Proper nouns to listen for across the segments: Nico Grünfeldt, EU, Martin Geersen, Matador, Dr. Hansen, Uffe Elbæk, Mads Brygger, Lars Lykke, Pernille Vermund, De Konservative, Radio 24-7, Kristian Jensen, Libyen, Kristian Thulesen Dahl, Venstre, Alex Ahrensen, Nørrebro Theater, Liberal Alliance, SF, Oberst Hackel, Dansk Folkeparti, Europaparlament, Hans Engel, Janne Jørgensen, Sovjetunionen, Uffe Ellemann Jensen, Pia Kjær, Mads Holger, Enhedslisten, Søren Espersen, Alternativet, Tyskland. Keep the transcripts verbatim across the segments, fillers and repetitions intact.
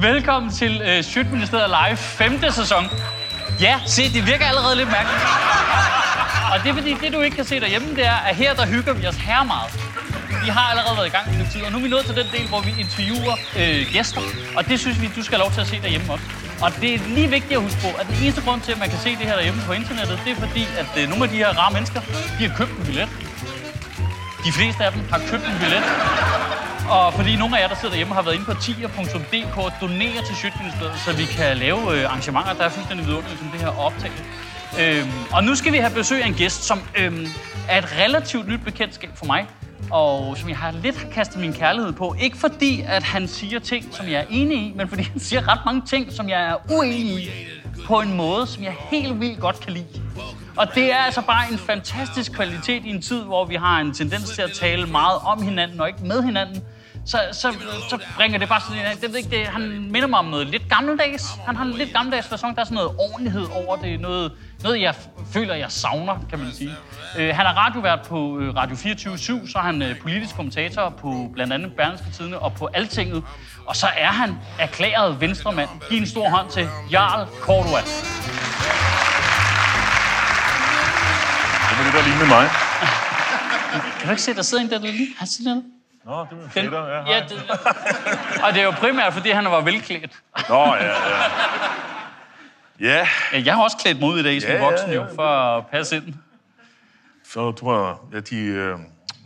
Velkommen til øh, Shit Ministeriet Live femte sæson. Ja, se, det virker allerede lidt mærkeligt. Og det er fordi, det du ikke kan se derhjemme, det er, at her der hygger vi os her meget. Vi har allerede været i gang i tid, og nu er vi nået til den del, hvor vi interviewer øh, gæster. Og det synes vi, du skal have lov til at se derhjemme også. Og det er lige vigtigt at huske på, at den eneste grund til, at man kan se det her derhjemme på internettet, det er fordi, at øh, nogle af de her rare mennesker, de har købt en billet. De fleste af dem har købt en billet. Og fordi nogle af jer, der sidder derhjemme, har været inde på ti punktum d k og donerer til Sjøtministeriet, så vi kan lave øh, arrangementer, der er fuldstændig vidunderligt, som det her optag. Øhm, og nu skal vi have besøg af en gæst, som øhm, er et relativt nyt bekendtskab for mig, og som jeg har lidt kastet min kærlighed på. Ikke fordi, at han siger ting, som jeg er enig i, men fordi han siger ret mange ting, som jeg er uenig i, på en måde, som jeg helt vildt godt kan lide. Og det er altså bare en fantastisk kvalitet i en tid, hvor vi har en tendens til at tale meget om hinanden og ikke med hinanden. Så, så, så bringer det bare sådan en... Det, det, det, han minder mig om noget lidt gammeldags. Han har en lidt gammeldags fasong. Der er sådan noget ordentlighed over det. Noget, noget jeg føler, jeg savner, kan man sige. Øh, han har radiovært på øh, Radio fireogtyve syv. Så er han øh, politisk kommentator på blandt andet Berlingske Tidende og på Altinget. Og så er han erklæret venstremand. Giv en stor hånd til Jarl Corduas. Det var det, der lignede mig. Kan du ikke se, der sidder en der, der lige... Han sidder der. Nå, det var fætter, ja. ja det, og det er jo primært, fordi han var velklædt. Nå, ja, ja. Ja. ja jeg har også klædt mig ud i dag som ja, voksen, jo, for at passe ind. Så tror jeg, at de... Hvad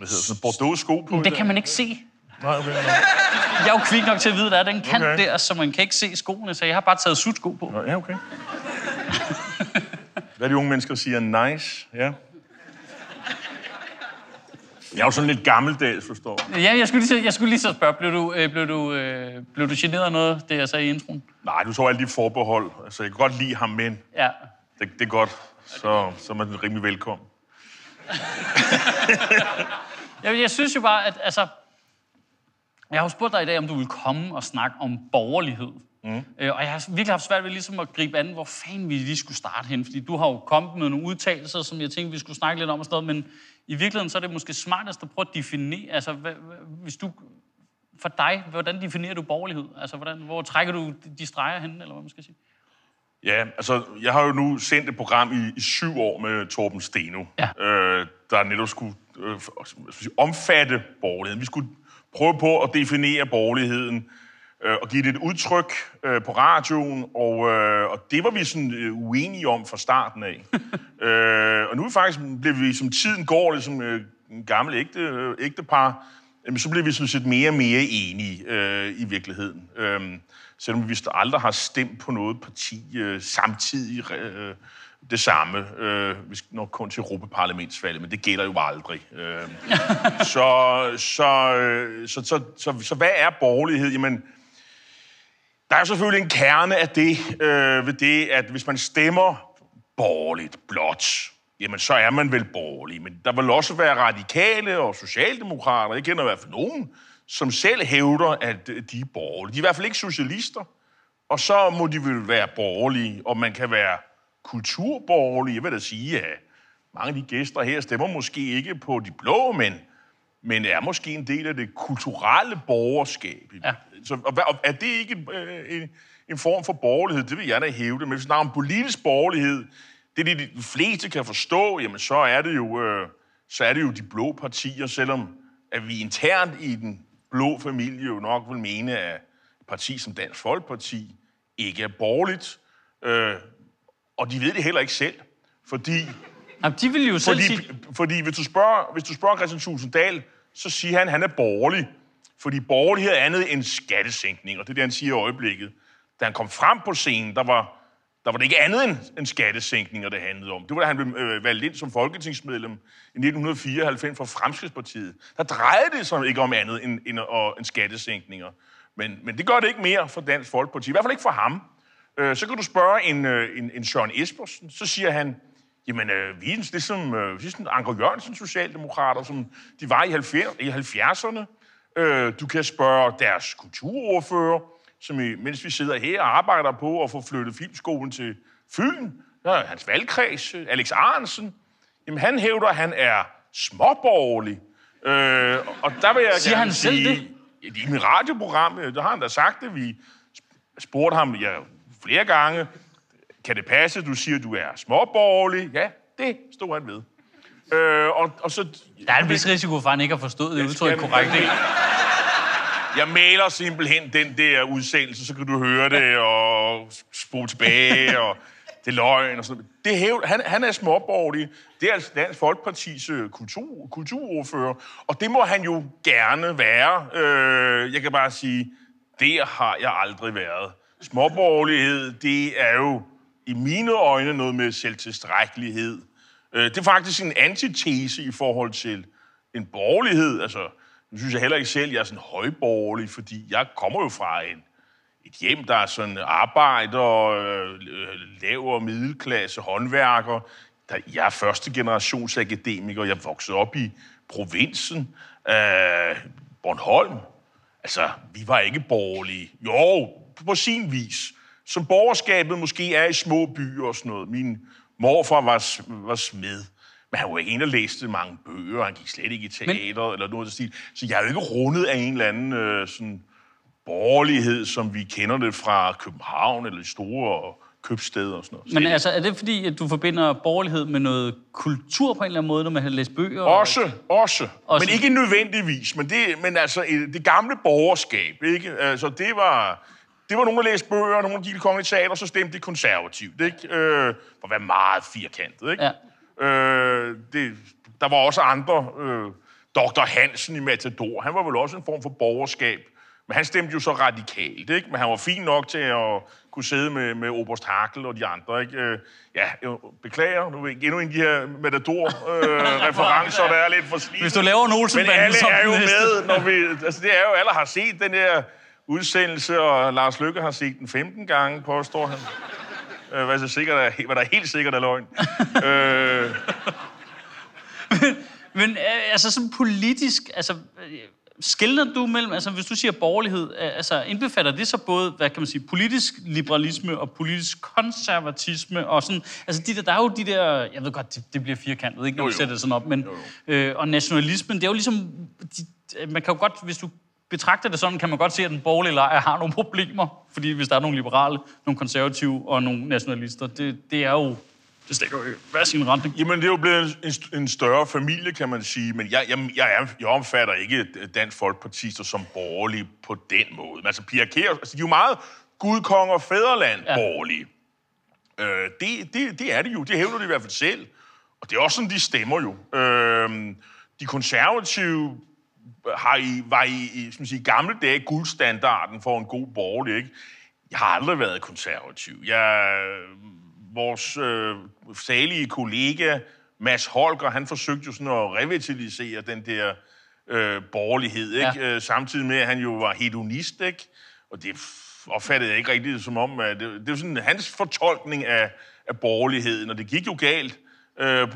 hedder sådan Bordeaux-sko på? Det kan man ikke se. Nej, okay. Nej. Jeg er jo kvik nok til at vide, at der er den kant okay. der, så man kan ikke se skoene, så jeg har bare taget sutsko på. Ja, okay. Hvad de unge mennesker siger? Nice, ja. Jeg er jo sådan lidt gammeldags, forstår du. Ja, jeg skulle lige, jeg skulle lige så spørge, blev du, øh, blev, du, øh, blev du generet af noget, det jeg sagde i introen? Nej, du tog alle de forbehold. Altså, jeg kan godt lide ham, men ja. det, det er godt. Så, så er man rimelig velkommen. jeg, jeg synes jo bare, at altså... Jeg har jo spurgt dig i dag, om du ville komme og snakke om borgerlighed. Mm. Øh, og jeg har virkelig haft svært ved ligesom at gribe an, hvor fanden vi lige skulle starte hen. Fordi du har jo kommet med nogle udtalelser, som jeg tænkte, vi skulle snakke lidt om og sådan noget, men i virkeligheden så er det måske smartest at prøve at definere, altså hvad, hvis du, for dig, hvordan definerer du borgerlighed? Altså hvordan, hvor trækker du de streger hen, eller hvad man skal sige? Ja, altså jeg har jo nu sendt et program i, i syv år med Torben Steno, ja. øh, der netop skulle øh, omfatte borgerligheden. Vi skulle prøve på at definere borgerligheden, og give det et udtryk øh, på radioen, og, øh, og det var vi sådan øh, uenige om fra starten af. øh, og nu faktisk blev vi, som tiden går, ligesom øh, en gammel ægte, øh, ægtepar, øh, så blev vi sådan set mere og mere enige øh, i virkeligheden. Øh, selvom vi aldrig har stemt på noget parti øh, samtidig øh, det samme. Øh, vi skal nok kun til Europaparlamentsvalget, men det gælder jo aldrig. Øh, så, så, øh, så, så, så, så hvad er borgerlighed? Jamen, der er selvfølgelig en kerne af det, øh, ved det, at hvis man stemmer borgerligt blot, jamen så er man vel borgerlig. Men der vil også være radikale og socialdemokrater, jeg kender i hvert fald nogen, som selv hævder, at de er borgerlige. De er i hvert fald ikke socialister, og så må de vel være borgerlige, og man kan være kulturborgerlige. Jeg vil da sige, at mange af de gæster her stemmer måske ikke på de blå, men, men er måske en del af det kulturelle borgerskab. Ja. Så, og er det ikke øh, en, en form for borgerlighed? Det vil jeg da hæve det. Men hvis vi snakker om politisk borgerlighed, det er det, de fleste kan forstå, jamen så er det jo, øh, så er det jo de blå partier, selvom at vi internt i den blå familie jo nok vil mene, at et parti som Dansk Folkeparti ikke er borgerligt. Øh, og de ved det heller ikke selv, fordi... Jamen, de vil jo fordi, selv sige... Fordi hvis du spørger, hvis du spørger Kristian Thulesen Dahl, så siger han, at han er borgerlig. Fordi borgerlighed er andet end skattesænkning, og det er det, han siger i øjeblikket. Da han kom frem på scenen, der var, der var det ikke andet end, end skattesænkninger, det handlede om. Det var, da han blev øh, valgt ind som folketingsmedlem i nitten fireoghalvfems fra Fremskridtspartiet. Der drejede det sig ikke om andet end, end, og, end skattesænkninger. Men, men det gør det ikke mere for Dansk Folkeparti, i hvert fald ikke for ham. Øh, så kan du spørge en, øh, en, en Søren Espersen, så siger han... Jamen, øh, vi er ligesom, øh, ligesom Anker Jørgensen socialdemokrater, som de var i halvfjerdserne. Øh, du kan spørge deres kulturordfører, som i, mens vi sidder her og arbejder på at få flyttet filmskolen til Fyn, der hans valgkreds, Alex Ahrensen, jamen han hævder, at han er småborgerlig. Øh, og der vil jeg gerne sige... Siger han selv det? I mit radioprogram, der har han da sagt det, vi spurgt ham ja, flere gange, kan det passe, du siger, du er småborgerlig? Ja, det stod han ved. Øh, og, og så, der er en vis risiko for, han ikke har forstået det udtryk korrekt. Jeg maler simpelthen den der udsendelse, så kan du høre det og spole tilbage, og det er løgn og sådan noget. Det er, han, han er småborgerlig. Det er altså Dansk Folkepartis kultur, kulturordfører, og det må han jo gerne være. Øh, jeg kan bare sige, der har jeg aldrig været. Småborgerlighed, det er jo i mine øjne noget med selvtilstrækkelighed. Øh, det er faktisk en antitese i forhold til en borgerlighed, altså. Nu synes jeg heller ikke selv, jeg er sådan højborgerlig, fordi jeg kommer jo fra en, et hjem, der er sådan arbejder, øh, lavere middelklasse, håndværker. Der, jeg er første generations akademiker, jeg voksede op i provinsen, øh, Bornholm. Altså, vi var ikke borgerlige. Jo, på sin vis. Som borgerskabet måske er i små byer og sådan noget. Min morfar var, var smed. Men han var ikke en, der læste mange bøger, han gik slet ikke i teater men... eller noget af det stil. Så jeg er jo ikke rundet af en eller anden øh, sådan borgerlighed, som vi kender det fra København eller de store købsteder og sådan noget. Men altså, er det fordi, at du forbinder borgerlighed med noget kultur på en eller anden måde, når man har læst bøger? Også, og... også. også. Men ikke nødvendigvis. Men, det, men altså, det gamle borgerskab, ikke? Altså, det var... Det var nogen, der læste bøger, nogen, der gik i Kongelige Teater, og så stemte det konservativt, ikke? Øh, for at være meget firkantet, ikke? Ja. Øh, det, der var også andre. Øh, doktor Hansen i Matador, han var vel også en form for borgerskab, men han stemte jo så radikalt, ikke? Men han var fin nok til at kunne sidde med, med Oberst Hackel og de andre, ikke? Øh, ja, jeg beklager, nu er jeg endnu en af de her Matador-referencer, øh, der er lidt for slidende. Hvis du laver en Olsenbanden, men alle er jo med, når vi... Altså, det er jo, alle har set den her udsendelse, og Lars Lykke har set den femten gange, påstår han. Øh, hvad, er sikkert, hvad der er helt sikkert er løgn. øh. Men, men altså sådan politisk, altså skelner du mellem, altså hvis du siger borgerlighed, altså indbefatter det så både, hvad kan man sige, politisk liberalisme og politisk konservatisme og sådan, altså de der, der er jo de der, jeg ved godt, det, det bliver firkantet, ikke når vi sætter det sådan op, men, jo, jo. Øh, og nationalismen, det er jo ligesom, de, man kan jo godt, hvis du betragter det sådan, kan man godt se, at den borgerlige lejr har nogle problemer. Fordi hvis der er nogle liberale, nogle konservative og nogle nationalister, det, det er jo... Det stikker jo hver sin retning. Jamen, det er jo blevet en, en større familie, kan man sige. Men jeg, jeg, jeg, er, jeg omfatter ikke Dansk Folkeparti som borgerlige på den måde. Men altså, Pia Kjær, altså, de er jo meget gudkong og fædreland borgerlige. Ja. Øh, det, det, det er det jo. Det hævder de i hvert fald selv. Og det er også sådan, de stemmer jo. Øh, de konservative... Har I, var i, i skal man sige, gamle dage guldstandarden for en god borgerlig, ikke? Jeg har aldrig været konservativ. Jeg, vores øh, salige kollega Mads Holger, han forsøgte jo sådan at revitalisere den der øh, borgerlighed, ikke? Ja. Samtidig med, at han jo var hedonist, ikke? Og det opfattede jeg ikke rigtigt som om, at det, det var sådan hans fortolkning af, af borgerligheden, og det gik jo galt øh,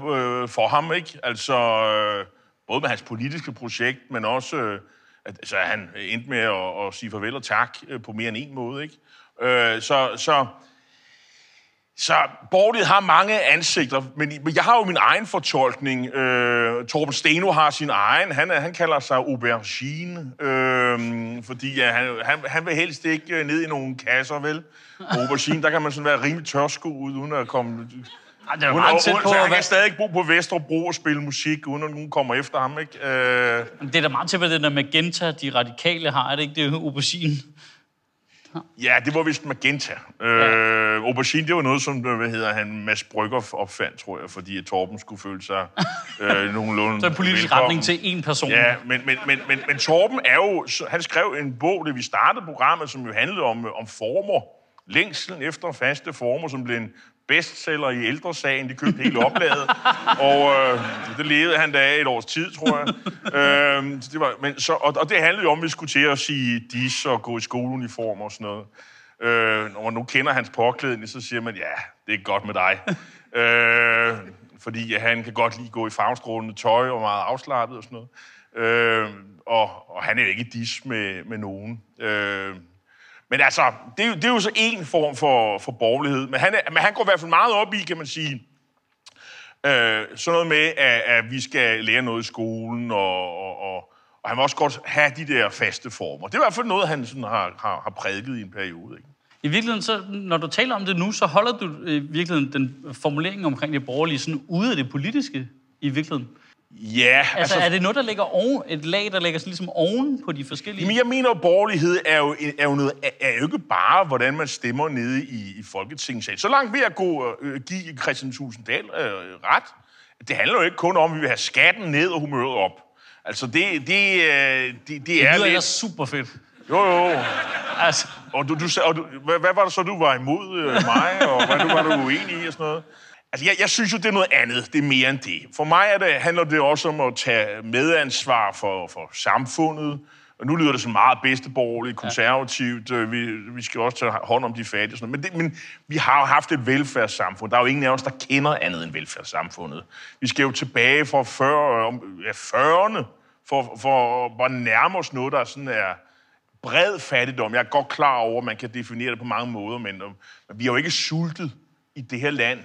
for ham, ikke? Altså... Øh, både med hans politiske projekt, men også, øh, at altså, han endte med at, at sige farvel og tak øh, på mere end en måde, ikke? Øh, så, så, så borgerlighed har mange ansigter, men, men jeg har jo min egen fortolkning. Øh, Torben Steno har sin egen. Han, han kalder sig aubergine, øh, fordi ja, han, han, han vil helst ikke ned i nogle kasser, vel? Aubergine, der kan man sådan være rimelig tørskoet, uden at komme... Ej, det hun, og, hun, på, han kan stadig ikke bo på Vesterbro og spille musik, uden at nogen kommer efter ham, ikke? Øh... Det er da meget til, hvad det der magenta, de radikale har, er det ikke det, aubergine? Ja, det var vist magenta. Ja. Øh, aubergine, det var noget, som hvad hedder han, Mads Brygger opfandt, tror jeg, fordi Torben skulle føle sig øh, nogenlunde... Så en politisk velkommen. Retning til én person. Ja, men, men, men, men, men Torben er jo... Han skrev en bog, da vi startede programmet, som jo handlede om, om former. Længslen efter faste former, som blev en bestseller i Ældresagen. De købte hele oplaget, og øh, det levede han da af et års tid, tror jeg. Øh, det var, men så, og, og det handlede jo om, at vi skulle til at sige dis og gå i skoleuniform og sådan noget. Øh, og nu kender hans påklædning, så siger man, ja, det er godt med dig. øh, fordi ja, han kan godt lide gå i farvestrålende tøj og meget afslappet og sådan noget. Øh, og, og han er jo ikke dis med, med nogen. Øh, Men altså, det er jo, det er jo så en form for, for borgerlighed. Men han, er, men han går i hvert fald meget op i, kan man sige, øh, sådan noget med, at, at vi skal lære noget i skolen, og, og, og, og han vil også godt have de der faste former. Det er i hvert fald noget, han sådan har, har, har prædiket i en periode, ikke? I virkeligheden, så, når du taler om det nu, så holder du i virkeligheden den formulering omkring det borgerlige sådan ude af det politiske i virkeligheden. Ja, yeah, altså, altså... er det noget, der ligger oven, et lag, der ligger sådan ligesom oven på de forskellige... Men jeg mener, at borgerlighed er jo, er jo, noget, er jo ikke bare, hvordan man stemmer nede i, i Folketingssalen. Så langt ved at gå, øh, give Kristian Thulesen Dahl øh, ret. Det handler jo ikke kun om, at vi vil have skatten ned og humøret op. Altså, det, det, øh, det, det, det er lidt... Det lyder super fedt. Jo, jo. Altså... Og, du, du, og du, hvad, hvad var det så, du var imod øh, mig, og hvad du, var du uenig i og sådan noget? Altså, jeg, jeg synes jo, det er noget andet. Det er mere end det. For mig er det, handler det også om at tage medansvar for, for samfundet. Og nu lyder det så meget bedsteborgerligt, konservativt. Ja. Vi, vi skal også tage hånd om de fattige og sådan noget. Men, det, men vi har jo haft et velfærdssamfund. Der er jo ingen af os, der kender andet end velfærdssamfundet. Vi skal jo tilbage fra fyrrerne for, for at nærme os noget, der sådan er... bred fattigdom. Jeg er godt klar over, at man kan definere det på mange måder, men vi er jo ikke sultet i det her land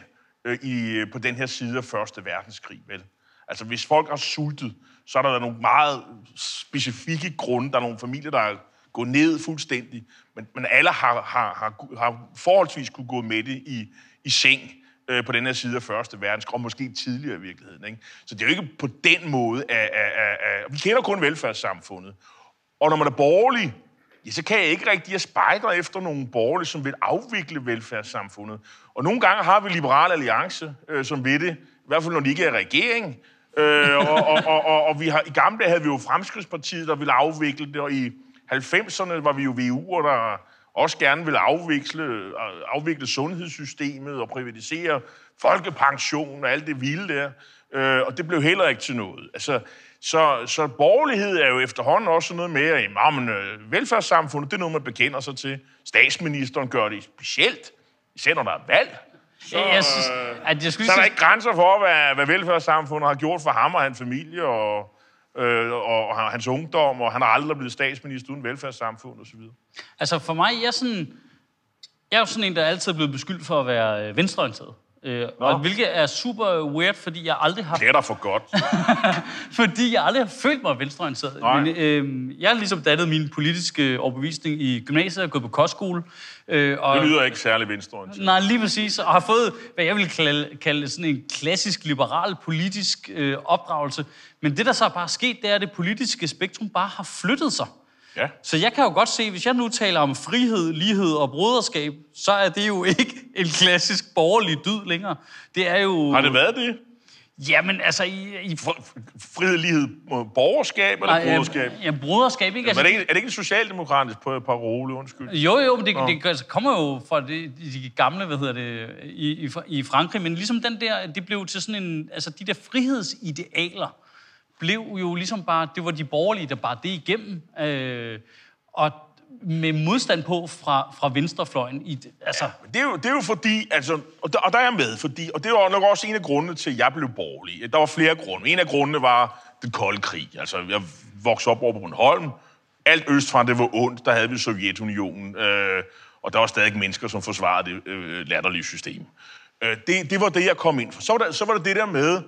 øh, i, på den her side af Første Verdenskrig, vel? Altså, hvis folk er sultet, så er der nogle meget specifikke grunde. Der er nogle familier, der går ned fuldstændig, men, men alle har, har, har, har forholdsvis kunne gå med det i, i seng øh, på den her side af Første Verdenskrig, og måske tidligere i virkeligheden, ikke? Så det er jo ikke på den måde, at, at, at, at vi kender kun velfærdssamfundet. Og når man er borgerlig, ja, så kan jeg ikke rigtig, jeg spejder efter nogle borgerlige, som vil afvikle velfærdssamfundet. Og nogle gange har vi Liberal Alliance, øh, som ved det, i hvert fald når de ikke er i regering. Øh, og og, og, og, og vi har, i gamle dage havde vi jo Fremskridtspartiet, der ville afvikle det, og i halvfemserne var vi jo V U'er, der også gerne ville afvikle, afvikle sundhedssystemet og privatisere folkepension og alt det vilde der. Øh, og det blev heller ikke til noget. Altså... Så, så borgerlighed er jo efterhånden også noget mere i øh, velfærdssamfundet. Det er noget, man bekender sig til. Statsministeren gør det specielt, især når der er valg. Så, øh, jeg synes, at jeg så er der ikke grænser for, hvad, hvad velfærdssamfundet har gjort for ham og hans familie og, øh, og, og hans ungdom. Og han har aldrig blevet statsminister uden velfærdssamfund og så videre. Altså for mig, jeg er, sådan, jeg er jo sådan en, der altid er blevet beskyldt for at være venstreorienteret. Øh, og hvilket er super weird, fordi jeg aldrig har... Det er da for godt. Fordi jeg aldrig har følt mig venstreorienteret. Men, øh, jeg har ligesom dannet min politiske overbevisning i gymnasiet og gået på kostskole. Øh, og, det lyder ikke særlig venstreorienteret. Nej, lige præcis. Og har fået, hvad jeg vil kalde, kalde sådan en klassisk liberal politisk øh, opdragelse. Men det, der så bare er sket, det er, at det politiske spektrum bare har flyttet sig. Ja. Så jeg kan jo godt se, hvis jeg nu taler om frihed, lighed og broderskab, så er det jo ikke en klassisk borgerlig dyd længere. Det er jo... Har det været det? Jamen altså... I, i... Frihed, lighed, borgerskab eller nej, broderskab? Ja, broderskab, ikke? Altså... Er, det ikke, er det ikke en socialdemokratisk parole, undskyld? Jo, jo, men det, det altså, kommer jo fra det, de gamle, hvad hedder det, i, i Frankrig, men ligesom den der, det blev til sådan en... Altså de der frihedsidealer blev jo ligesom bare, det var de borgerlige, der bare det igennem, øh, og med modstand på fra, fra venstrefløjen. I, altså. Ja, det, er jo, det er jo fordi, altså, og der, og der er jeg med, fordi, og det var nok også en af grundene til, at jeg blev borgerlig. Der var flere grunde. En af grundene var den kolde krig. Altså, jeg voksede op over på Bornholm. Alt østfra, det var ondt. Der havde vi Sovjetunionen, øh, og der var stadig mennesker, som forsvarede det øh, latterlige system. Øh, det, det var det, jeg kom ind for. Så var, der, så var det det der med,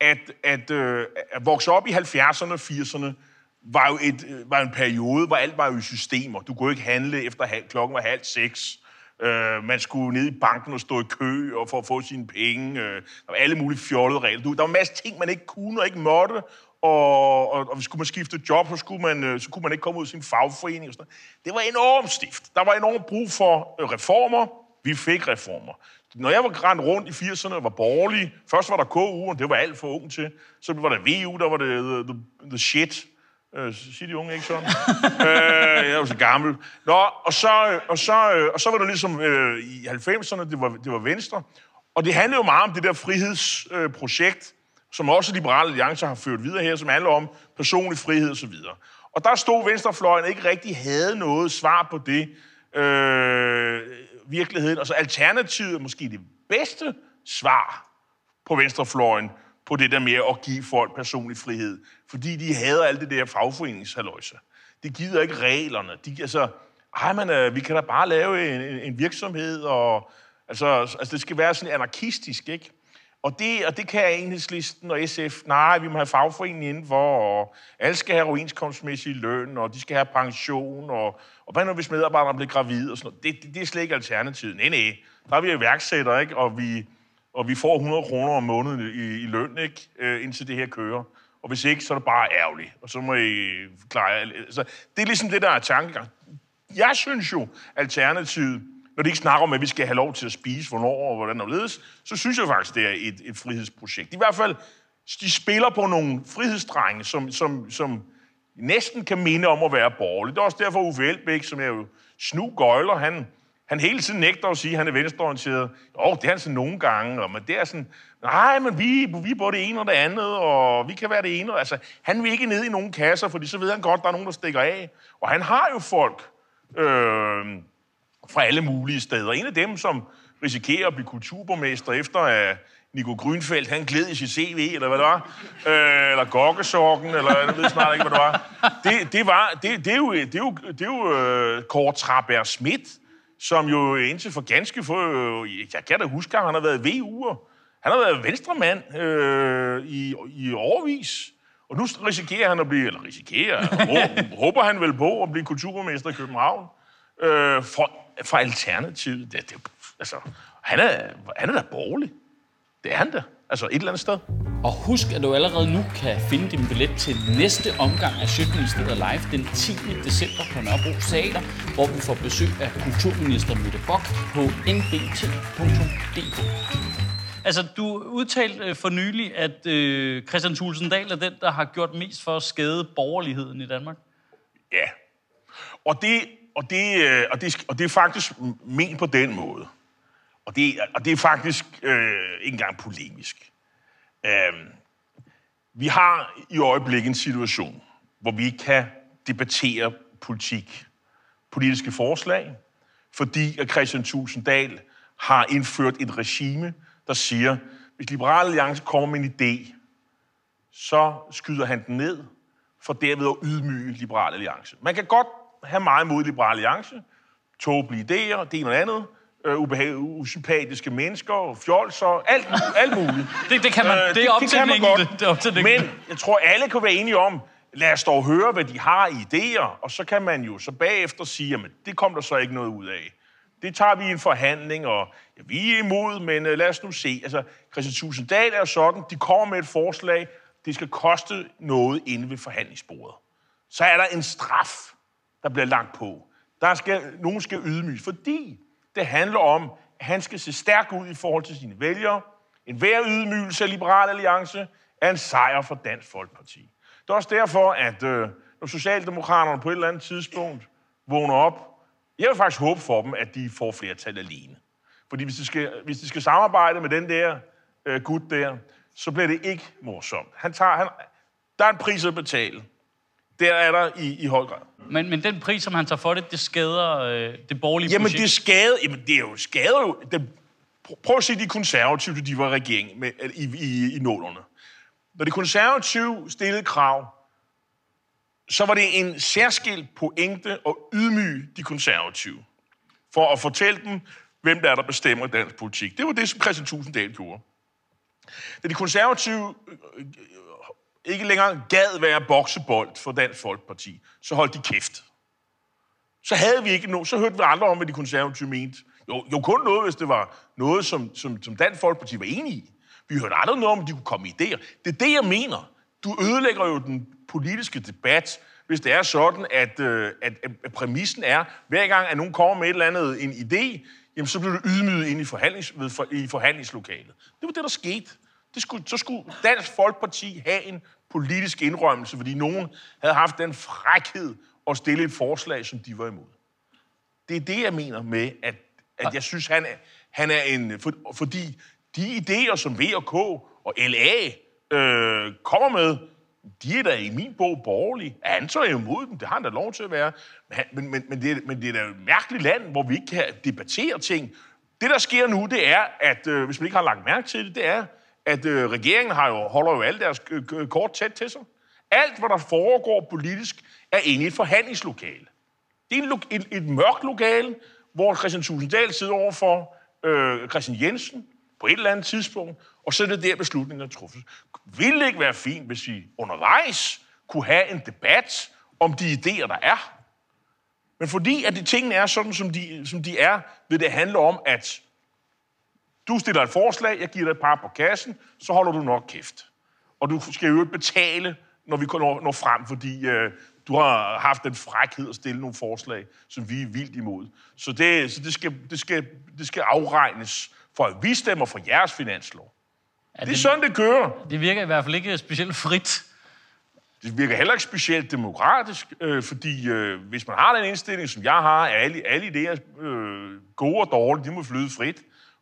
At, at, øh, at vokse op i halvfjerdserne og firserne var jo et, øh, var en periode, hvor alt var jo i systemer. Du kunne ikke handle efter halv, klokken var halv seks. Øh, man skulle ned i banken og stå i kø og for at få sine penge. Øh, der var alle mulige fjollede regler. Du, der var en masse ting, man ikke kunne og ikke måtte. Og, og, og skulle man skifte job, så, skulle man, øh, så kunne man ikke komme ud af sin fagforening. Og sådan noget. Det var enormt stift. Der var enormt brug for øh, reformer. Vi fik reformer. Når jeg var rendt rundt i firserne og var borgerlig, først var der K U'en, det var alt for ung til. Så var der V U, der var det the, the, the shit. Øh, siger de unge ikke sådan? øh, jeg var så gammel. Nå, og så, og så, og så var det ligesom øh, i halvfemserne, det var, det var Venstre. Og det handlede jo meget om det der frihedsprojekt, øh, som også Liberal Alliance har ført videre her, som handler om personlig frihed osv. Og, og der stod venstrefløjen ikke rigtig havde noget svar på det. Øh, virkeligheden, og så Alternativet er måske det bedste svar på venstrefløjen på det der med at give folk personlig frihed, fordi de hader alt det der fagforeningshalløjse. Det gider ikke reglerne. De altså, ej, men vi kan da bare lave en, en virksomhed, og altså, altså det skal være sådan anarkistisk, ikke? Og det, og det kan Enhedslisten og S F. Nej, vi må have fagforeningen indenfor, og alle skal have overenskomstmæssig løn, og de skal have pension, og, og hvad nu hvis medarbejderne bliver gravide og sådan noget? Det, det, det er slet ikke alternativet. Nej, nej. Der er vi iværksætter, ikke? Og vi, og vi får hundrede kroner om måneden i, i løn, ikke? Øh, indtil det her kører. Og hvis ikke, så er det bare ærgerligt. Og så må I klare. Så det er ligesom det, der er tankegang. Jeg synes jo, alternativet, når de ikke snakker om, at vi skal have lov til at spise, hvornår og hvordan og ledes, så synes jeg faktisk, det er et, et frihedsprojekt. I hvert fald, de spiller på nogle frihedsdrenge, som, som, som næsten kan minde om at være borgerlige. Det er også derfor Uffe Elbæk, som er jo snugøjler, han, han hele tiden nægter at sige, at han er venstreorienteret. Åh, det er han sådan nogle gange, og, men det er sådan, nej, men vi, vi er både det ene og det andet, og vi kan være det ene. Altså, han vil ikke ned i nogen kasser, fordi så ved han godt, der er nogen, der stikker af. Og han har jo folk øh, fra alle mulige steder. En af dem, som risikerer at blive kulturborgmester efter, at Nico Grünfeldt, han gled i sit C V, eller hvad det var, øh, eller gokkesokken, eller jeg ved snart ikke, hvad det var. Det, det, var, det, det er jo, det er jo, det er jo øh, Kåre Traberg Schmidt, som jo indtil for ganske få, øh, jeg kan da huske, han har været V U'er. Han har været venstremand øh, i, i årevis. Og nu risikerer han at blive, eller risikerer, håber han vel på at blive kulturborgmester i København. Øh, for, for Alternativet, det, det, altså, han er, han er da borgerlig. Det er han da, altså et eller andet sted. Og husk, at du allerede nu kan finde din billet til næste omgang af Shit Ministeriet Live den tiende december på Nørrebro Theater, hvor vi får besøg af kulturminister Mette Bock på n b t punktum d k. Altså, du udtalte for nylig, at øh, Kristian Thulesen Dahl er den, der har gjort mest for at skade borgerligheden i Danmark. Ja, og det... Og det, og, det, og det er faktisk ment på den måde. Og det, og det er faktisk øh, ikke engang polemisk. Øh, vi har i øjeblikket en situation, hvor vi kan debattere politik, politiske forslag, fordi at Kristian Thulesen Dahl har indført et regime, der siger, hvis Liberal Alliance kommer med en idé, så skyder han den ned, for derved at ydmyge Liberal Alliance. Man kan godt have meget mod Liberal Alliance, tåbelige idéer, det ene og andet, øh, ubeha- usympatiske mennesker, fjolser, alt, alt muligt. det, det kan man, øh, det, det er op til den enkelte. Men jeg tror, alle kan være enige om, lad os dog høre, hvad de har i idéer, og så kan man jo så bagefter sige, jamen, det kom der så ikke noget ud af. Det tager vi i en forhandling, og ja, vi er imod, men øh, lad os nu se. Altså, Kristian Thulesen Dahl er sådan, de kommer med et forslag, det skal koste noget inde ved forhandlingsbordet. Så er der en straf, der bliver lagt på. Der skal, nogen skal ydmyges, fordi det handler om, at han skal se stærk ud i forhold til sine vælgere. En hver ydmygelse af Liberal Alliance er en sejr for Dansk Folkeparti. Det er også derfor, at øh, når Socialdemokraterne på et eller andet tidspunkt vågner op, jeg vil faktisk håbe for dem, at de får flertal alene. Fordi hvis de skal, hvis de skal samarbejde med den der øh, gut der, så bliver det ikke morsomt. Han tager, han, der er en pris at betale. Der er der i, i høj grad. Men, men den pris, som han tager for det, det skader øh, det borgerlige jamen, projekt? Det skader, jamen, det er jo, skader jo... Det, prøv at se de konservative, de var i regering med, i, i, i nullerne. Når de konservative stillede krav, så var det en særskilt pointe at ydmyge de konservative, for at fortælle dem, hvem der er, der bestemmer dansk politik. Det var det, som Kristian Thulesen Dahl gjorde. Da de konservative ikke længere gad være boksebold for Dansk Folkeparti, så holdt de kæft. Så havde vi ikke noget, så hørte vi andre om, hvad de konservative mente. Jo, jo kun noget, hvis det var noget, som, som, som Dansk Folkeparti var enige i. Vi hørte aldrig noget om, de kunne komme idéer. Det er det, jeg mener. Du ødelægger jo den politiske debat, hvis det er sådan, at, at, at præmissen er, hver gang, at nogen kommer med et eller andet, en idé, jamen, så bliver du ydmyget inde i, forhandlings, i forhandlingslokalet. Det var det, der skete. Det skulle, så skulle Dansk Folkeparti have en politisk indrømmelse, fordi nogen havde haft den frækhed at stille et forslag, som de var imod. Det er det, jeg mener med, at, at jeg synes, han er, han er en... For, fordi de idéer, som V og K og L A øh, kommer med, de er da i min bog borgerlige. Han så er imod dem, det har han da lov til at være. Men, men, men, det, er, men det er da et mærkeligt land, hvor vi ikke kan debattere ting. Det, der sker nu, det er, at øh, hvis man ikke har lagt mærke til det, det er... at øh, regeringen har jo, holder jo alle deres øh, kort tæt til sig. Alt, hvad der foregår politisk, er inde i et forhandlingslokale. Det er en lo- et, et mørkt lokale, hvor Kristian Thulesen Dahl sidder overfor øh, Kristian Jensen, på et eller andet tidspunkt, og så er det der beslutningen er truffet. Ville det ikke være fint, hvis vi undervejs kunne have en debat om de idéer, der er? Men fordi at de tingene er sådan, som de, som de er, vil det handle om, at du stiller et forslag, jeg giver dig et par på kassen, så holder du nok kæft. Og du skal jo ikke betale, når vi når, når frem, fordi øh, du har haft den frækhed at stille nogle forslag, som vi er vildt imod. Så det, så det, skal, det, skal, det skal afregnes, for at vi stemmer for jeres finanslov. Ja, det, det er sådan, det kører. Det virker i hvert fald ikke specielt frit. Det virker heller ikke specielt demokratisk, øh, fordi øh, hvis man har den indstilling, som jeg har, er alle, alle idéer øh, gode og dårlige, de må flyde frit.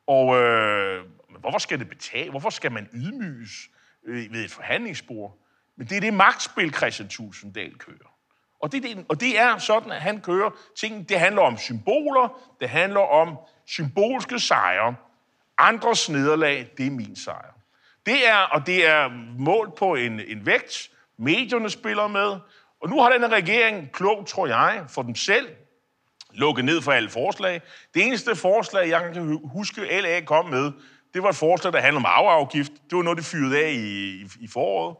Og øh, hvorfor skal det betale? Hvorfor skal man ydmyges øh, ved et forhandlingsbord? Men det er det magtspil, Kristian Thulesen Dahl kører. Og det, det, og det er sådan, at han kører ting. Det handler om symboler, det handler om symbolske sejre. Andres nederlag, det er min sejr. Det er, og det er målt på en, en vægt, medierne spiller med. Og nu har denne regering, klog tror jeg, for dem selv, lukket ned for alle forslag. Det eneste forslag, jeg kan huske, L A kom med, det var et forslag, der handlede om arveafgift. Det var noget, de fyrede af i, i, i foråret.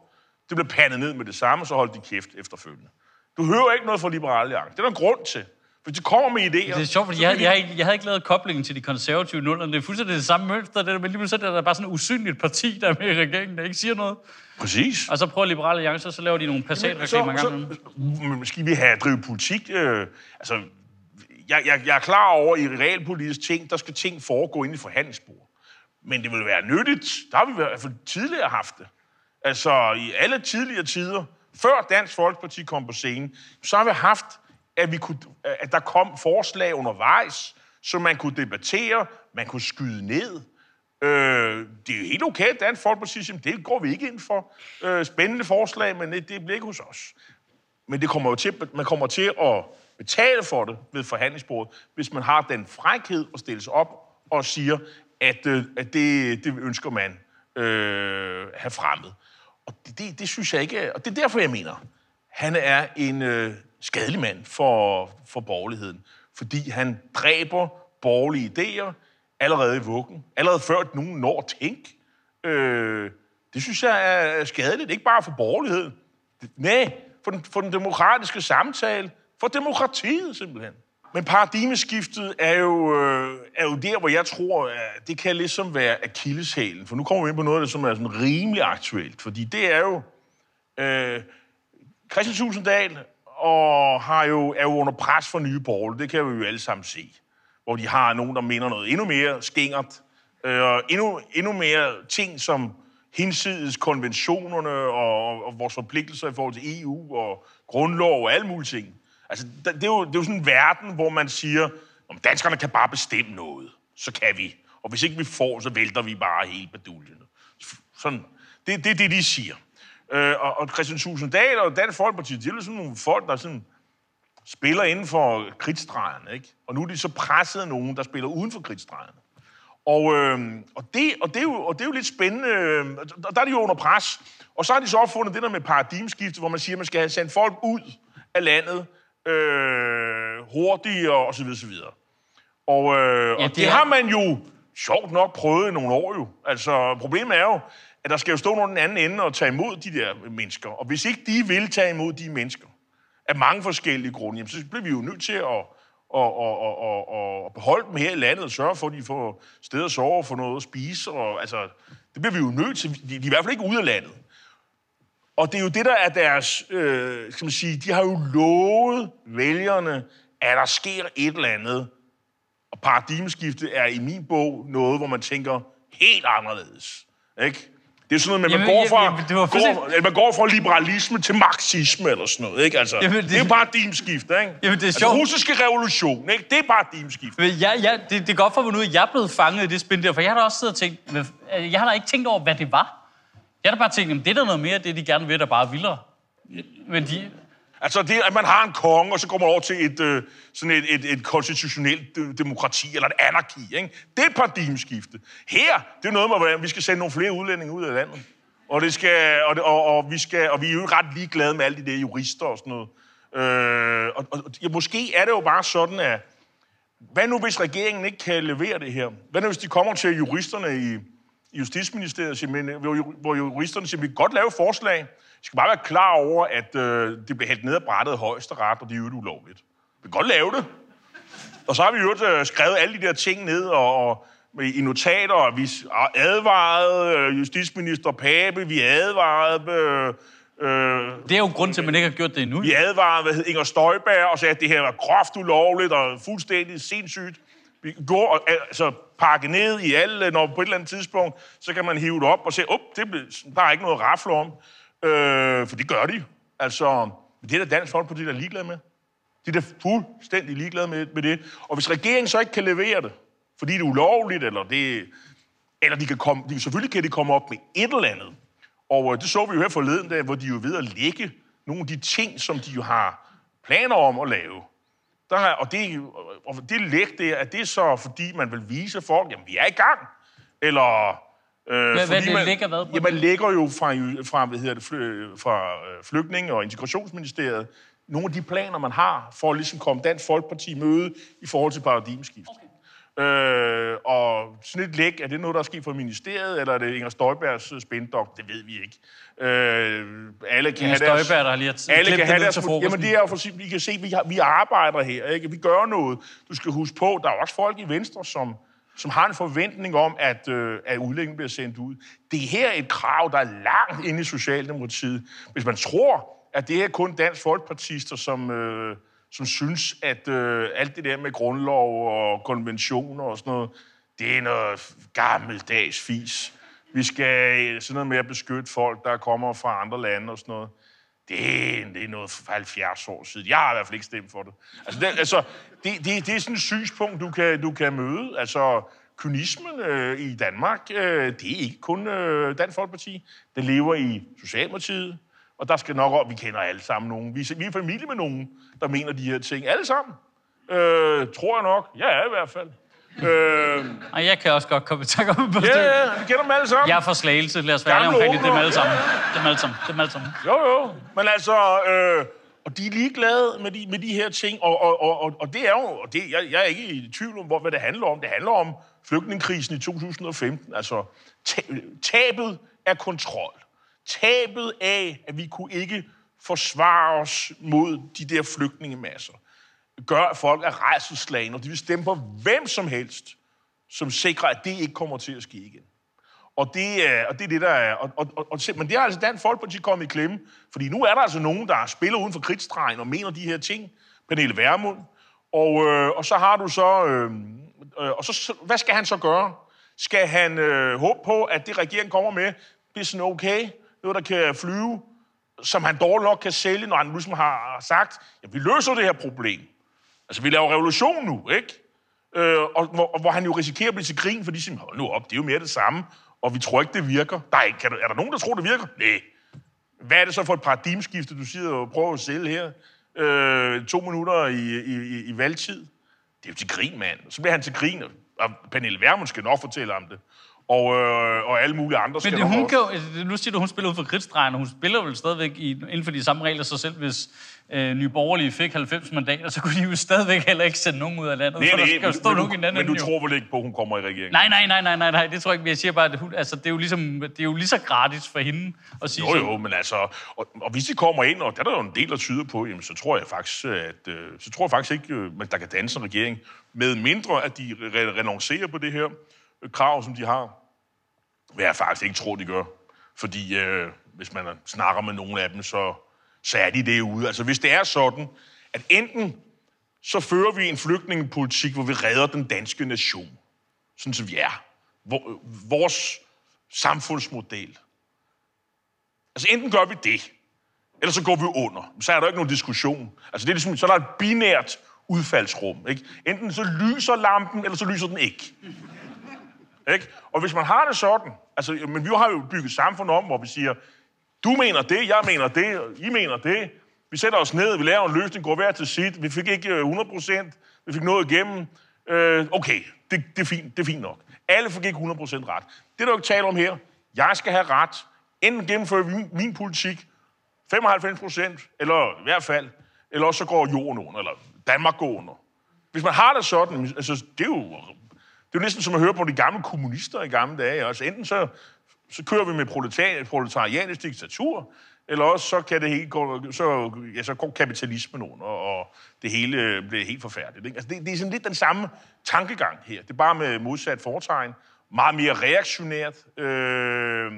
Det blev pandet ned med det samme, så holdt de kæft efterfølgende. Du hører ikke noget fra Liberal Alliance. Det er der en grund til. Hvis de kommer med idéer... Det er sjovt, fordi jeg, de... jeg, jeg havde ikke lavet koblingen til de konservative nullerne. Det er fuldstændig det samme mønster. Det er, men lige pludselig er der bare sådan et usynligt parti, der er med i regeringen, der ikke siger noget. Præcis. Og så prøver Liberal Alliance, og så laver de nogle passatreklamer gange. Men skal vi have drivet politik? Øh, altså, jeg, jeg, jeg er klar over, i realpolitisk ting, der skal ting foregå inde i forhandlingsbordet. Men det vil være nyttigt. Der har vi i hvert fald tidligere haft det. Altså, i alle tidligere tider, før Dansk Folkeparti kom på scenen, så har vi haft... At, vi kunne, at der kom forslag undervejs, som man kunne debattere, man kunne skyde ned. Øh, det er jo helt okay, at Dansk Folkeparti siger, det går vi ikke ind for. Øh, spændende forslag, men det bliver ikke hos os. Men det kommer jo til, man kommer til at betale for det ved forhandlingsbordet, hvis man har den frækhed at stille sig op og siger, at, at det, det ønsker man øh, have fremmet. Og det, det, det synes jeg ikke... Og det er derfor, jeg mener, han er en... Øh, skadelig mand for, for borgerligheden, fordi han dræber borgerlige idéer allerede i vuggen, allerede før nogen når at tænke. Øh, det synes jeg er skadeligt, ikke bare for borgerligheden, nej, for den, for den demokratiske samtale, for demokratiet simpelthen. Men paradigmeskiftet er jo, øh, er jo der, hvor jeg tror, at det kan ligesom være akilleshælen, for nu kommer vi ind på noget, som er sådan rimelig aktuelt, fordi det er jo øh, Kristian Thulesen Dahl, og har jo, er jo under pres for nye borgerlige. Det kan vi jo alle sammen se. Hvor de har nogen, der mener noget endnu mere skingert, og endnu, endnu mere ting, som hinsides konventionerne og, og vores forpligtelser i forhold til E U og grundlov og alle mulige ting. Altså, det er jo, det er jo sådan en verden, hvor man siger, om danskerne kan bare bestemme noget, så kan vi. Og hvis ikke vi får, så vælter vi bare hele baduljen. Sådan. Det er det, det, de siger. Og, og Kristian Thulesen Dahl og Dansk Folkeparti, det er jo sådan nogle folk, der sådan spiller inden for kridtstregerne, ikke? Og nu er de så presset af nogen, der spiller uden for kridtstregerne. Og, øh, og, det, og, det og det er jo lidt spændende, og der er de jo under pres. Og så har de så opfundet det der med paradigmeskiftet, hvor man siger, at man skal have sendt folk ud af landet øh, hurtigt og, og så videre, så videre. Og, øh, ja, det, og det er... har man jo sjovt nok prøvet i nogle år jo. Altså, problemet er jo, at der skal jo stå nogen den anden ende og tage imod de der mennesker. Og hvis ikke de vil tage imod de mennesker, af mange forskellige grunde, jamen, så bliver vi jo nødt til at, at, at, at, at, at beholde dem her i landet og sørge for, at de får sted at sove og få noget at spise. Og, altså, det bliver vi jo nødt til. De er i hvert fald ikke ude af landet. Og det er jo det, der er deres... Øh, skal man sige, de har jo lovet vælgerne, at der sker et eller andet. Og paradigmeskiftet er i min bog noget, hvor man tænker helt anderledes. Ikke? Det er sådan noget, at man, jamen, går fra, jamen, går, fuldstændig... man går fra liberalisme til marxisme eller sådan noget, ikke? Altså, jamen, det... det er jo paradigmeskiftet, ikke? Jamen, det er sjovt. Altså, russiske revolution, ikke? Det er paradigmeskiftet. Ja, ja, det, det er godt for mig nu, at jeg er blevet fanget i det spil der, for jeg har da også siddet og tænkt, jeg har da ikke tænkt over, hvad det var. Jeg har da bare tænkt, jamen, det er da noget mere, det de gerne vil, der bare er vildere. Men de... Altså, det, at man har en konge, og så går man over til et, øh, sådan et, et, et konstitutionelt demokrati, eller et anarki, ikke? Det er et paradigmeskifte. Her, det er noget med, hvordan vi skal sende nogle flere udlændinge ud af landet. Og, det skal, og, og, og, vi, skal, og vi er jo ret ligeglade med alle de der jurister og sådan noget. Øh, og, og, og måske er det jo bare sådan, at Hvad nu, hvis regeringen ikke kan levere det her? Hvad nu, hvis de kommer til juristerne i Justitsministeriet, hvor juristerne siger, vi kan godt lave forslag. Vi skal bare være klar over, at øh, det bliver helt ned ad brættet højesteret, og det er jo ulovligt. Vi kan godt lave det. Og så har vi jo skrevet alle de der ting ned, og, og i notater, og vi advarede justitsminister Pape, vi advarede... Øh, øh, det er jo en grund til, at man ikke har gjort det endnu. Vi advarede, hvad hed Inger Støjberg, og sagde, at det her var groft ulovligt og fuldstændig sindssygt. Vi går og altså, pakke ned i alle, når på et eller andet tidspunkt, så kan man hive det op og se, op, det blev, der er ikke noget rafle om. Øh, for det gør de. Altså, det er der Dansk Folkeparti, der er ligeglade med. De er da fuldstændig ligeglade med, med det. Og hvis regeringen så ikke kan levere det, fordi det er ulovligt, eller det... Eller de kan komme... De, selvfølgelig kan de komme op med et eller andet. Og det så vi jo her forleden dag, hvor de jo er ved at lægge nogle af de ting, som de jo har planer om at lave. Der er, og det, og det læg der, at det er så, fordi man vil vise folk, jamen vi er i gang. Eller... Øh, hvad, fordi hvad, man, ligger hvad på ja, man lægger jo fra, fra, hvad hedder det, fly, fra Flygtninge- og Integrationsministeriet nogle af de planer, man har for at ligesom komme Dansk Folkeparti møde i forhold til paradigmeskiftet. Okay. Øh, og sådan et læg, er det noget, der er sket fra ministeriet, eller er det Inger Støjbergs spindok? Det ved vi ikke. Øh, alle kan Inger have deres, Støjberg, der har lige t- alle kan have deres, til fokusen. Jamen det er jo for simpelthen, I kan se, vi, har, vi arbejder her, ikke? Vi gør noget. Du skal huske på, der er også folk i Venstre, som... som har en forventning om, at, øh, at udlændingen bliver sendt ud. Det her er et krav, der er langt inde i Socialdemokratiet. Hvis man tror, at det her er kun Dansk Folkepartister, som, øh, som synes, at øh, alt det der med grundlov og konventioner og sådan noget, det er noget gammeldags fis. Vi skal sådan noget med at beskytte folk, der kommer fra andre lande og sådan noget. Det er, det er noget for halvfjerds år siden. Jeg har i hvert fald ikke stemt for det. Altså, det, altså, det, det, det er sådan et synspunkt, du kan, du kan møde. Altså, kynismen øh, i Danmark, øh, det er ikke kun øh, Dansk Folkeparti. Det lever i Socialdemokratiet, og der skal nok op, vi kender alle sammen nogen. Vi, vi er familie med nogen, der mener de her ting. Alle sammen. Øh, tror jeg nok. Ja, i hvert fald. Øh... Og jeg kan også godt komme i tanke om det. Ja, ja, vi kender dem alle sammen. Jeg er for Slagelse, lad os være omkring det. Det er med alle sammen. Det er med alle sammen. Det er med alle sammen. Jo, jo. Men altså, øh, og de er ligeglade med de, med de her ting, og, og, og, og det er jo, og det, jeg, jeg er ikke i tvivl om, hvor, hvad det handler om. Det handler om flygtningekrisen i to tusind og femten. Altså, tabet af kontrol. Tabet af, at vi kunne ikke forsvare os mod de der flygtningemasser. Gør, at folk er rædselsslagne, og de vil stemme på hvem som helst, som sikrer, at det ikke kommer til at ske igen. Og det er og det, er det, der er. Og, og, og, og, men det er altså Dansk Folkeparti kommet i klemme, fordi nu er der altså nogen, der spiller uden for kridtstregen og mener de her ting. Pernille Vermund. Og, øh, og så har du så... Øh, øh, og så, hvad skal han så gøre? Skal han øh, håbe på, at det regeringen kommer med, det er sådan okay, noget, der kan flyve, som han dårligt nok kan sælge, når han ligesom har sagt, ja, vi løser det her problem. Altså, vi laver revolution nu, ikke? Øh, og, hvor, og hvor han jo risikerer at blive til grin, fordi de siger, hold nu op, det er jo mere det samme, og vi tror ikke, det virker. Nej, kan du, er der nogen, der tror, det virker? Næh. Hvad er det så for et paradigmeskifte, du siger og prøver at sælge her? Øh, to minutter i, i, i valgtid? Det er jo til grin, mand. Så bliver han til grin, og Pernille Vermund skal nok fortælle om det. Og, øh, og alle mulige andre skal nok også. Nu siger du, hun spiller ud for kridtstregen, og hun spiller vel stadigvæk i, inden for de samme regler, så selv hvis øh, Nye Borgerlige fik halvfems mandater, så kunne de jo stadigvæk heller ikke sende nogen ud af landet. Nej, for nej, der skal men, stå men, nogen du, men du tror vel ikke på, at hun kommer i regeringen? Nej, nej, nej, nej, nej, nej, det tror jeg ikke. Jeg siger bare, at hun, altså, det, er jo ligesom, det er jo lige så gratis for hende at sige. Jo, jo, men altså, og, og hvis de kommer ind, og der er der jo en del, der tyder på, jamen, så tror jeg faktisk, at øh, så tror jeg faktisk ikke, øh, at der kan danse en regering, med mindre at de re- renoncerer på det her krav, som de har. Hvad jeg faktisk ikke tror, de gør. Fordi øh, hvis man snakker med nogle af dem, så, så er de derude. Altså hvis det er sådan, at enten så fører vi en flygtningepolitik, hvor vi redder den danske nation, sådan som vi er. Vores samfundsmodel. Altså enten gør vi det, eller så går vi under. Så er der ikke nogen diskussion. Altså det er ligesom, så er der et binært udfaldsrum. Ikke? Enten så lyser lampen, eller så lyser den ikke. Ikke? Og hvis man har det sådan, altså, men vi har jo bygget samfund om, hvor vi siger, du mener det, jeg mener det, I mener det, vi sætter os ned, vi laver en løsning, går hver til sit, vi fik ikke hundrede procent, vi fik noget igennem, øh, okay, det, det, er fint, det er fint nok. Alle fik ikke hundrede procent ret. Det er der jo ikke tale om her. Jeg skal have ret. Enten gennemfører vi min, min politik, femoghalvfems procent, eller i hvert fald, eller også så går jorden under, eller Danmark går under. Hvis man har det sådan, altså, det er jo, det er jo næsten som at høre på de gamle kommunister i gamle dage. Altså, enten så, så kører vi med proletari- proletariatisk diktatur, eller også så kan det hele gå, så, ja, så går kapitalismen under, og det hele bliver helt forfærdeligt. Ikke? Altså, det, det er sådan lidt den samme tankegang her. Det er bare med modsat foretegn. Meget mere reaktionært, øh,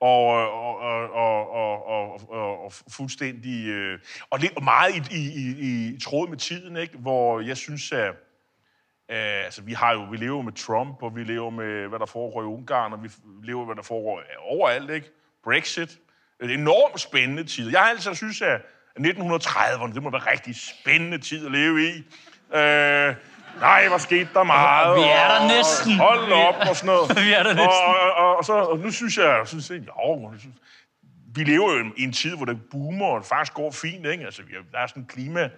og, og, og, og, og, og, og fuldstændig... Øh, og det er meget i, i, i, i tråd med tiden, ikke? Hvor jeg synes, at... Uh, altså, vi, har jo, vi lever med Trump, og vi lever med, hvad der foregår i Ungarn, og vi lever med, hvad der foregår overalt, ikke? Brexit. En enormt spændende tid. Jeg har altid synes, at nitten trediverne, det må være rigtig spændende tid at leve i. Uh, nej, hvor skete der meget. Vi er der næsten. Og hold op, og sådan noget. Vi er der næsten. Og, og, og, og, så, og nu synes jeg, synes jeg jo, vi lever jo i en tid, hvor det boomer, og det faktisk går fint, ikke? Altså, der er sådan en klima...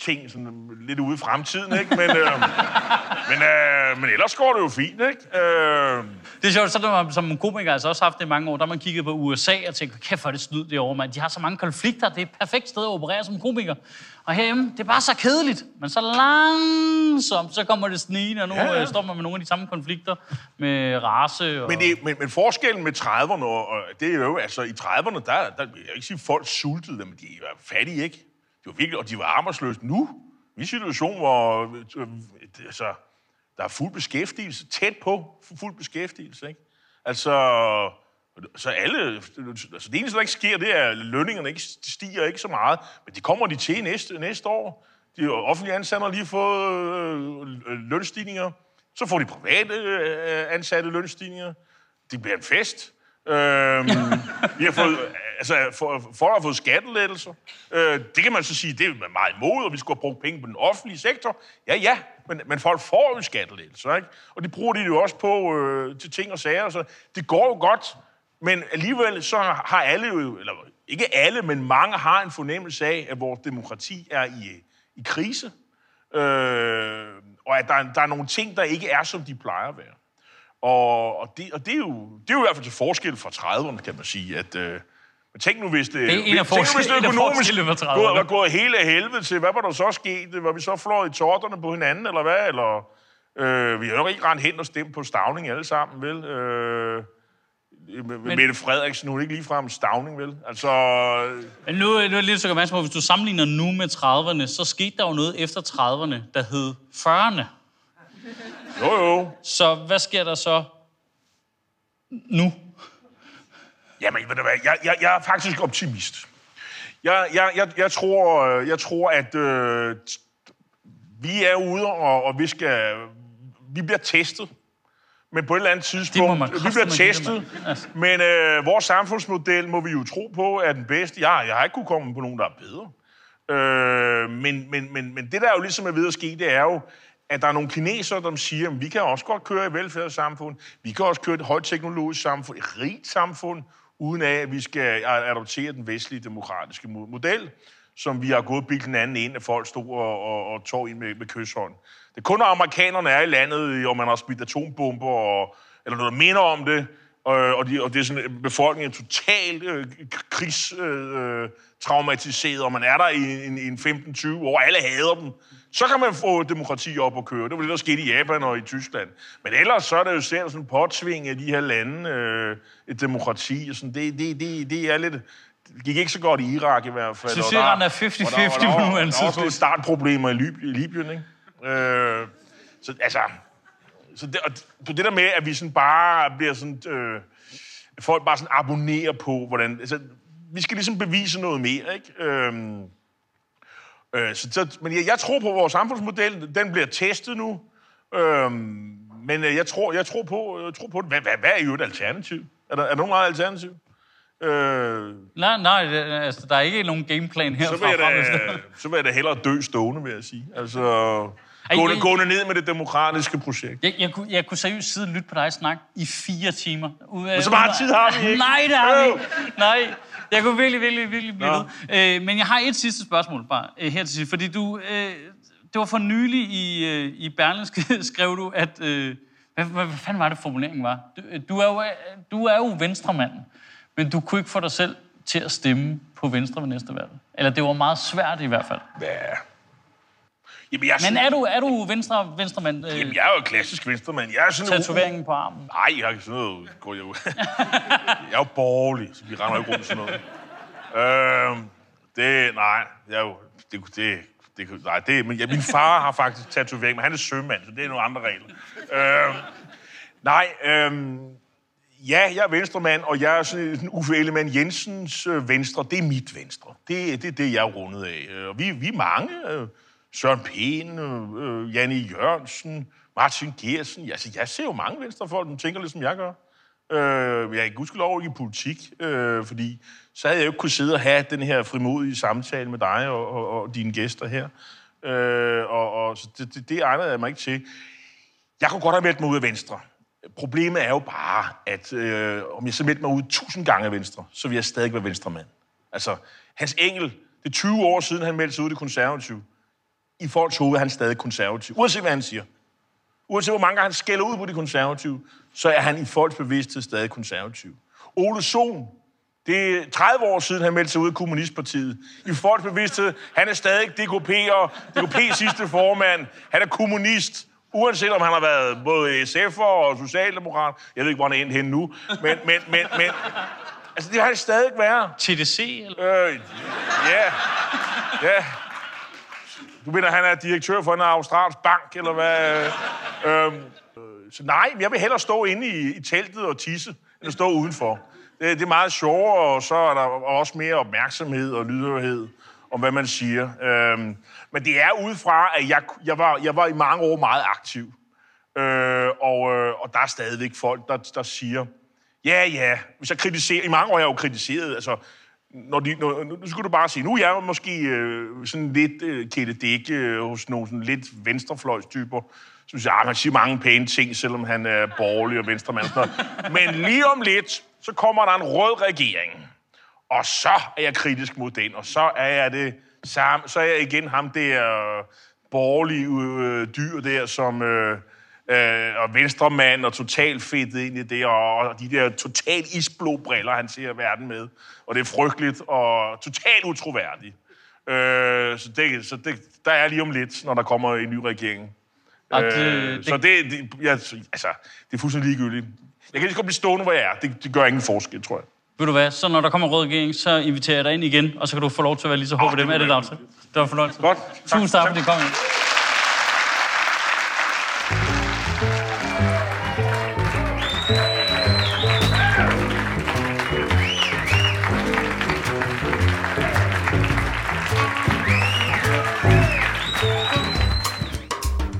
ting sådan lidt ude i fremtiden, ikke? Men, øh, men, øh, men ellers går det jo fint, ikke? Øh... Det er sjovt, så man som komiker altså også haft det i mange år, der man kigger på U S A og tænker, kæft hvor er det snyd derovre, mand. De har så mange konflikter, det er et perfekt sted at operere som komiker. Og herhjemme, det er bare så kedeligt, men så langsomt, så kommer det snigende, og nu ja, ja. står man med nogle af de samme konflikter med race og... Men, det, men, men forskellen med trediverne, og, og det er jo, altså i trediverne, der, der vil jeg ikke sige, folk sultede dem, men de var fattige, ikke? Det var virkelig, og de var arbejdsløse nu. I en situation, hvor altså, der er fuld beskæftigelse, tæt på fuld beskæftigelse, ikke? Altså, så alle, altså det eneste, der ikke sker, det er, at lønningerne ikke stiger ikke så meget, men de kommer de til næste, næste år. De offentlige ansatte har lige fået øh, lønstigninger. Så får de private øh, ansatte lønstigninger. Det bliver en fest. Øhm, vi har fået, altså, for, folk har fået skattelettelser. Øh, det kan man så sige, det er meget imod, og vi skulle have brugt penge på den offentlige sektor. Ja, ja, men, men folk får jo skattelettelser, ikke? Og det bruger de jo også på øh, til ting og sager. Så det går jo godt, men alligevel så har alle jo, eller ikke alle, men mange har en fornemmelse af, at vores demokrati er i, i krise. Øh, og at der, der er nogle ting, der ikke er, som de plejer at være. Og det, og det, er jo, det er jo i hvert fald til forskel fra trediverne, kan man sige. At, øh, men tænk nu, hvis det, det er en af forskellene fra trediverne. Var gået hele af helvede til. Hvad var der så sket? Var vi så flået i torterne på hinanden, eller hvad? Eller, øh, vi har jo ikke rent hen og stemt på Stavning alle sammen, vel? Øh, Men, Mette Frederiksen, hun er ikke ligefrem Stavning, vel? Altså... Men nu, nu er det lidt så godt, hvis du sammenligner nu med trediverne, så skete der jo noget efter trediverne, der hed fyrrerne. Jo, jo. Så hvad sker der så nu? Jamen, ved du hvad, jeg, jeg, jeg er faktisk optimist. Jeg, jeg, jeg, jeg, tror, jeg tror, at øh, vi er ude, og, og vi, skal, vi bliver testet. Men på et eller andet tidspunkt, vi bliver testet. Altså. Men øh, vores samfundsmodel må vi jo tro på er den bedste. Jeg, jeg har ikke kunne komme på nogen, der er bedre. Øh, men, men, men, men det, der jo ligesom er ved at ske, det er jo, at der er nogle kinesere, der siger, at vi kan også godt køre i velfærdssamfund, vi kan også køre et højteknologisk samfund, et rigt samfund, uden af, at vi skal adoptere den vestlige demokratiske model, som vi har gået bildt den anden ind, at folk stod og, og, og tog ind med, med kysshånd. Det er kun, når amerikanerne er i landet, og man har smidt atombomber, og, eller noget, der minder om det, og, og, de, og det er sådan, befolkningen er totalt øh, krigstraumatiseret, øh, og man er der i, i, i femten tyve år, alle hader dem. Så kan man få demokrati op og køre. Det var det, der skete i Japan og i Tyskland. Men ellers så er det jo selv sådan påtvinget af de her lande øh, et demokrati. Og sådan. Det, det, det, det er lidt... Det gik ikke så godt i Irak i hvert fald. Så Iran er halvtreds halvtreds på nuværende tidspunkt. Der er også lidt startproblemer i Libyen, ikke? Øh, så altså... Så det, og det der med, at vi sådan bare bliver sådan... Øh, folk bare sådan abonnerer på, hvordan... Altså, vi skal ligesom bevise noget mere, ikke? Øh, Øh, så, så, men jeg, jeg tror på, at vores samfundsmodel, den bliver testet nu. Øh, men jeg tror, jeg tror på, jeg tror på det. Hvad, hvad, hvad er jo et alternativ? Er der, er der nogen meget alternativ? Øh, nej, nej altså, der er ikke nogen gameplan herfra. Så vil jeg da, så vil jeg da hellere dø stående, vil jeg sige. Altså, gå, gå ned med det demokratiske projekt. Jeg, jeg, kunne, jeg kunne seriøst sidde og lytte på dig snak i fire timer. Ude, men så meget tid har vi ikke. Nej, det har vi ikke. Nej. Jeg kunne virkelig, virkelig, virkelig blive ved. Øh, men jeg har et sidste spørgsmål bare øh, her til sidst. Fordi du, øh, det var for nylig i, øh, i Berlingske, skrev du, at... Øh, hvad, hvad fanden var det, formuleringen var? Du, du, er jo, du er jo venstremanden, men du kunne ikke få dig selv til at stemme på Venstre ved næste valg. Eller det var meget svært i hvert fald. Ja. Jamen, jeg... Men er du, er du venstre, venstremand? Øh... Jamen, jeg er jo klassisk venstremand. Jeg er sådan tatoveringen u... på armen? Nej, jeg har ikke sådan noget. Jeg er jo borgerlig, så vi render jo ikke rundt sådan noget. Øh, det, nej, jeg er jo... Det, det, det, nej, det, men, ja, min far har faktisk tatovering, men han er sømand, så det er nogle andre regler. Øh, nej, øh, ja, jeg er venstremand, og jeg er sådan en Uffe Ellemann Jensens øh, venstre. Det er mit venstre. Det er det, det, jeg er rundet af. Og vi, vi er mange... Øh, Søren Pæn, øh, Janne Jørgensen, Martin Geersen. Altså, jeg ser jo mange venstrefolk, der tænker lidt, som jeg gør. Øh, jeg er gudskelov ikke i politik, øh, fordi så havde jeg jo ikke kunnet sidde og have den her frimodige samtale med dig og, og, og dine gæster her. Øh, og, og så det, det, det egnede jeg mig ikke til. Jeg kunne godt have meldt mig ud af Venstre. Problemet er jo bare, at øh, om jeg så meldte mig ud tusind gange af Venstre, så ville jeg stadig være venstremand. Altså, Hans Engel, det er tyve år siden, han meldte sig ud i Konservative. I folks hoved er han stadig konservativ. Uanset hvad han siger. Uanset hvor mange gange han skælder ud på de konservative, så er han i folks bevidsthed stadig konservativ. Ole Sohn, det er tredive år siden, han meldte sig ud af Kommunistpartiet. I folks bevidsthed, han er stadig D K P'er, D K P's sidste formand. Han er kommunist, uanset om han har været både S F'er og socialdemokrat. Jeg ved ikke, hvor han er endt henne nu, men... men, men, men altså, det har det stadig været. T D C, eller? Øh, ja, ja. Du mener, han er direktør for en australsk bank, eller hvad? øhm, så nej, jeg vil hellere stå inde i, i teltet og tisse, end at stå udenfor. Det, det er meget sjovere, og så er der også mere opmærksomhed og lydhørhed om, hvad man siger. Øhm, men det er udefra, at jeg, jeg, var, jeg var i mange år meget aktiv. Øh, og, øh, og der er stadigvæk folk, der, der siger, ja, ja, hvis jeg kritiserer... I mange år har jeg jo kritiseret, altså... Når de, når, nu skulle du bare sige, nu er jeg måske øh, sådan lidt øh, kæledække øh, hos nogle sådan lidt venstrefløjstyper, som siger, at han siger mange pæne ting, selvom han er borgerlig og venstremand. Men lige om lidt, så kommer der en rød regering. Og så er jeg kritisk mod den, og så er jeg, det, så, så er jeg igen ham der øh, borgerlige øh, dyr der, som... Øh, Øh, og venstremand, og totalt fedtet ind i det, og, og de der totalt isblå briller, han ser verden med. Og det er frygteligt, og totalt utroværdigt. Øh, så det, så det, der er lige om lidt, når der kommer en ny regering. Øh, det, så det, det, ja, altså, det er fuldstændig ligegyldigt. Jeg kan lige så godt blive stående, hvor jeg er. Det, det gør ingen forskel, tror jeg. Ved du hvad, så når der kommer rød regering, så inviterer jeg dig ind igen, og så kan du få lov til at være lige så hård ved dem. Er det der til? Det var fornøjelse. Godt. Tusind tak, fordi I kom ind.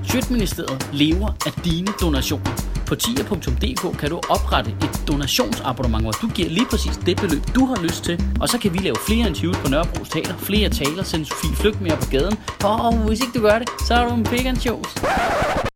Shit Ministeriet lever af dine donationer. På ti punktum d k kan du oprette et donationsabonnement, hvor du giver lige præcis det beløb, du har lyst til. Og så kan vi lave flere interviews på Nørrebro Theater, flere taler, sende Sofie Flygt mere på gaden. Og hvis ikke du gør det, så er du en pegan shows.